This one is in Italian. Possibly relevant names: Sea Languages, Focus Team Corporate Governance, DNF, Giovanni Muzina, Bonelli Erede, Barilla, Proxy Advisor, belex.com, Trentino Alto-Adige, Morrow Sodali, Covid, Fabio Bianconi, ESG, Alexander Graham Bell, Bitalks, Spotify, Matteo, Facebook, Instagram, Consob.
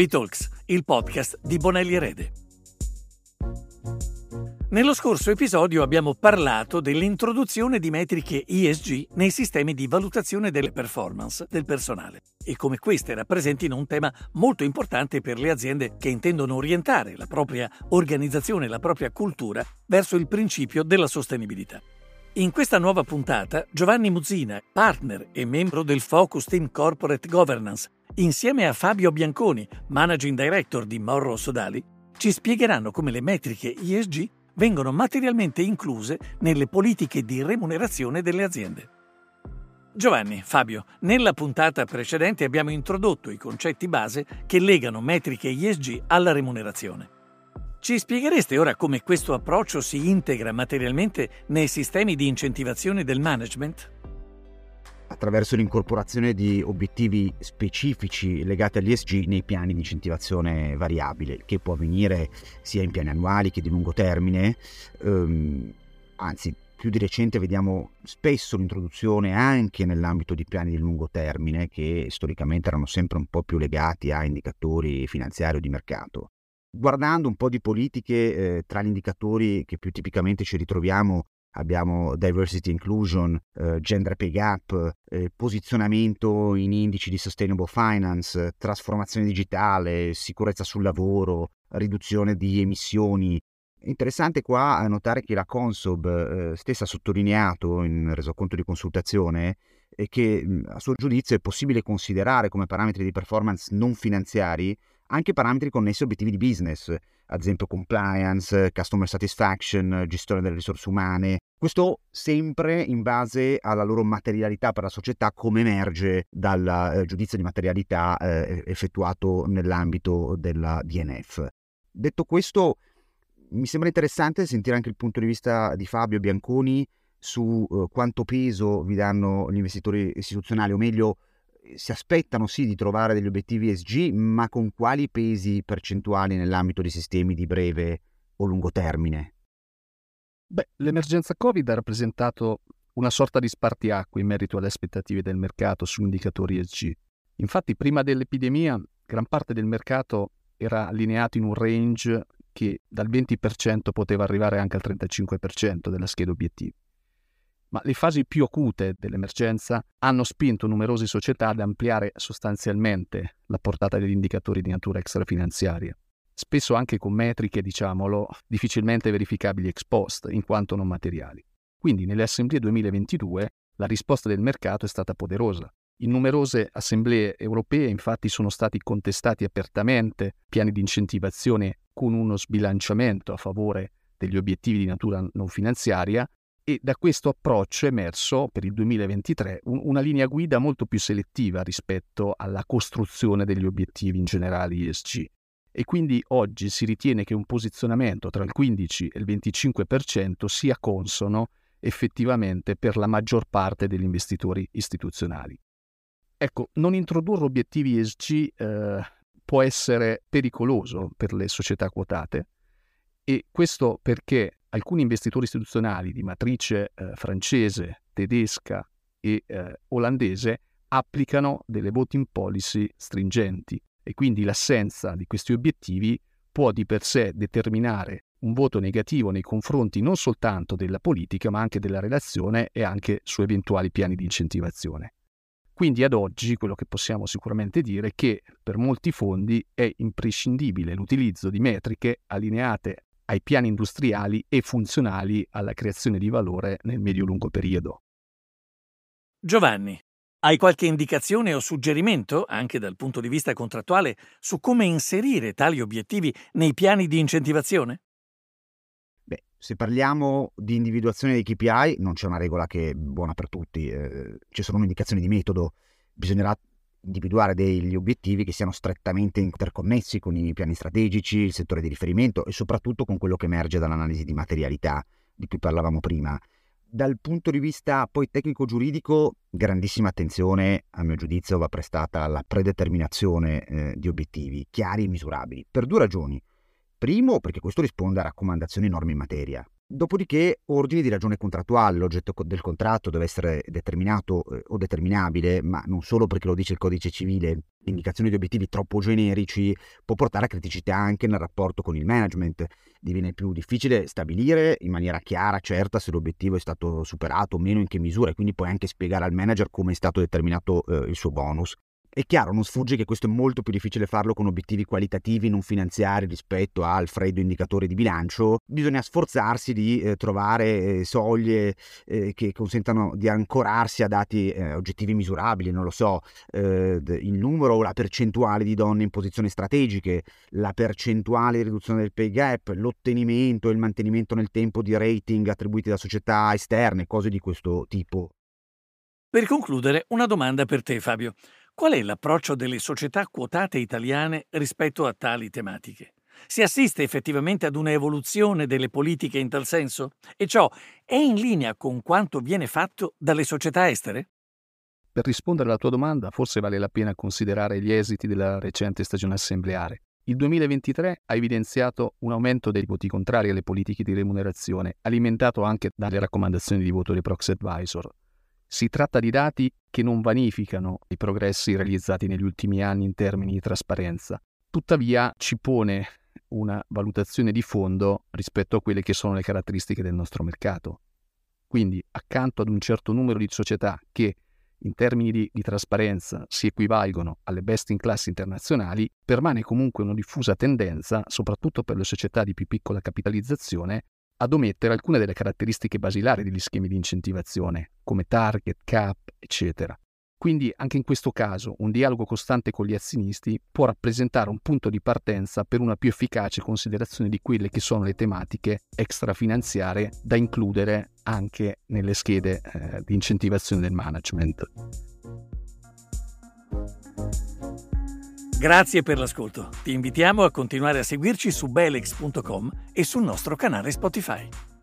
Bitalks, il podcast di Bonelli Erede. Nello scorso episodio abbiamo parlato dell'introduzione di metriche ESG nei sistemi di valutazione delle performance del personale e come queste rappresentino un tema molto importante per le aziende che intendono orientare la propria organizzazione e la propria cultura verso il principio della sostenibilità. In questa nuova puntata, Giovanni Muzina, partner e membro del Focus Team Corporate Governance, insieme a Fabio Bianconi, Managing Director di Morrow Sodali, ci spiegheranno come le metriche ESG vengono materialmente incluse nelle politiche di remunerazione delle aziende. Giovanni, Fabio, nella puntata precedente abbiamo introdotto i concetti base che legano metriche ESG alla remunerazione. Ci spieghereste ora come questo approccio si integra materialmente nei sistemi di incentivazione del management? Attraverso l'incorporazione di obiettivi specifici legati all'ESG nei piani di incentivazione variabile, che può avvenire sia in piani annuali che di lungo termine, anzi più di recente vediamo spesso l'introduzione anche nell'ambito di piani di lungo termine che storicamente erano sempre un po' più legati a indicatori finanziari o di mercato. Guardando un po' di politiche, tra gli indicatori che più tipicamente ci ritroviamo abbiamo diversity inclusion, gender pay gap, posizionamento in indici di sustainable finance, trasformazione digitale, sicurezza sul lavoro, riduzione di emissioni. Interessante qua notare che la Consob stessa ha sottolineato in resoconto di consultazione che a suo giudizio è possibile considerare come parametri di performance non finanziari anche parametri connessi a obiettivi di business, ad esempio compliance, customer satisfaction, gestione delle risorse umane. Questo sempre in base alla loro materialità per la società, come emerge dal giudizio di materialità effettuato nell'ambito della DNF. Detto questo, mi sembra interessante sentire anche il punto di vista di Fabio Bianconi su quanto peso vi danno gli investitori istituzionali, o meglio, si aspettano sì di trovare degli obiettivi ESG, ma con quali pesi percentuali nell'ambito di sistemi di breve o lungo termine? Beh, l'emergenza Covid ha rappresentato una sorta di spartiacque in merito alle aspettative del mercato su indicatori ESG. Infatti, prima dell'epidemia, gran parte del mercato era allineato in un range che dal 20% poteva arrivare anche al 35% della scheda obiettivi. Ma le fasi più acute dell'emergenza hanno spinto numerose società ad ampliare sostanzialmente la portata degli indicatori di natura extrafinanziaria, spesso anche con metriche, diciamolo, difficilmente verificabili ex post, in quanto non materiali. Quindi nelle assemblee 2022 la risposta del mercato è stata poderosa. In numerose assemblee europee infatti sono stati contestati apertamente piani di incentivazione con uno sbilanciamento a favore degli obiettivi di natura non finanziaria, e da questo approccio è emerso per il 2023 una linea guida molto più selettiva rispetto alla costruzione degli obiettivi in generale ESG. E quindi oggi si ritiene che un posizionamento tra il 15 e il 25% sia consono effettivamente per la maggior parte degli investitori istituzionali. Ecco, non introdurre obiettivi ESG può essere pericoloso per le società quotate, e questo perché alcuni investitori istituzionali di matrice francese, tedesca e olandese applicano delle voting policy stringenti, e quindi l'assenza di questi obiettivi può di per sé determinare un voto negativo nei confronti non soltanto della politica ma anche della relazione e anche su eventuali piani di incentivazione. Quindi ad oggi quello che possiamo sicuramente dire è che per molti fondi è imprescindibile l'utilizzo di metriche allineate ai piani industriali e funzionali alla creazione di valore nel medio-lungo periodo. Giovanni, hai qualche indicazione o suggerimento, anche dal punto di vista contrattuale, su come inserire tali obiettivi nei piani di incentivazione? Beh, se parliamo di individuazione dei KPI, non c'è una regola che è buona per tutti, ci sono indicazioni di metodo, bisognerà individuare degli obiettivi che siano strettamente interconnessi con i piani strategici, il settore di riferimento e soprattutto con quello che emerge dall'analisi di materialità di cui parlavamo prima. Dal punto di vista poi tecnico-giuridico, grandissima attenzione, a mio giudizio, va prestata alla predeterminazione di obiettivi chiari e misurabili, per due ragioni. Primo, perché questo risponde a raccomandazioni e norme in materia. Dopodiché, ordini di ragione contrattuale, l'oggetto del contratto deve essere determinato o determinabile, ma non solo perché lo dice il codice civile, indicazione di obiettivi troppo generici può portare a criticità anche nel rapporto con il management. Diviene più difficile stabilire in maniera chiara, certa, se l'obiettivo è stato superato o meno, in che misura, e quindi puoi anche spiegare al manager come è stato determinato il suo bonus. È chiaro, non sfugge che questo è molto più difficile farlo con obiettivi qualitativi non finanziari rispetto al freddo indicatore di bilancio. Bisogna sforzarsi di trovare soglie che consentano di ancorarsi a dati oggettivi misurabili, non lo so, il numero o la percentuale di donne in posizioni strategiche, la percentuale di riduzione del pay gap, l'ottenimento e il mantenimento nel tempo di rating attribuiti da società esterne, cose di questo tipo. Per concludere, una domanda per te, Fabio. Qual è l'approccio delle società quotate italiane rispetto a tali tematiche? Si assiste effettivamente ad un'evoluzione delle politiche in tal senso? E ciò è in linea con quanto viene fatto dalle società estere? Per rispondere alla tua domanda, forse vale la pena considerare gli esiti della recente stagione assembleare. Il 2023 ha evidenziato un aumento dei voti contrari alle politiche di remunerazione, alimentato anche dalle raccomandazioni di voto del Proxy Advisor. Si tratta di dati che non vanificano i progressi realizzati negli ultimi anni in termini di trasparenza. Tuttavia ci pone una valutazione di fondo rispetto a quelle che sono le caratteristiche del nostro mercato. Quindi, accanto ad un certo numero di società che in termini di trasparenza si equivalgono alle best in class internazionali, permane comunque una diffusa tendenza, soprattutto per le società di più piccola capitalizzazione, ad omettere alcune delle caratteristiche basilari degli schemi di incentivazione, come target, cap, eccetera. Quindi anche in questo caso un dialogo costante con gli azionisti può rappresentare un punto di partenza per una più efficace considerazione di quelle che sono le tematiche extrafinanziarie da includere anche nelle schede di incentivazione del management. Grazie per l'ascolto. Ti invitiamo a continuare a seguirci su belex.com e sul nostro canale Spotify.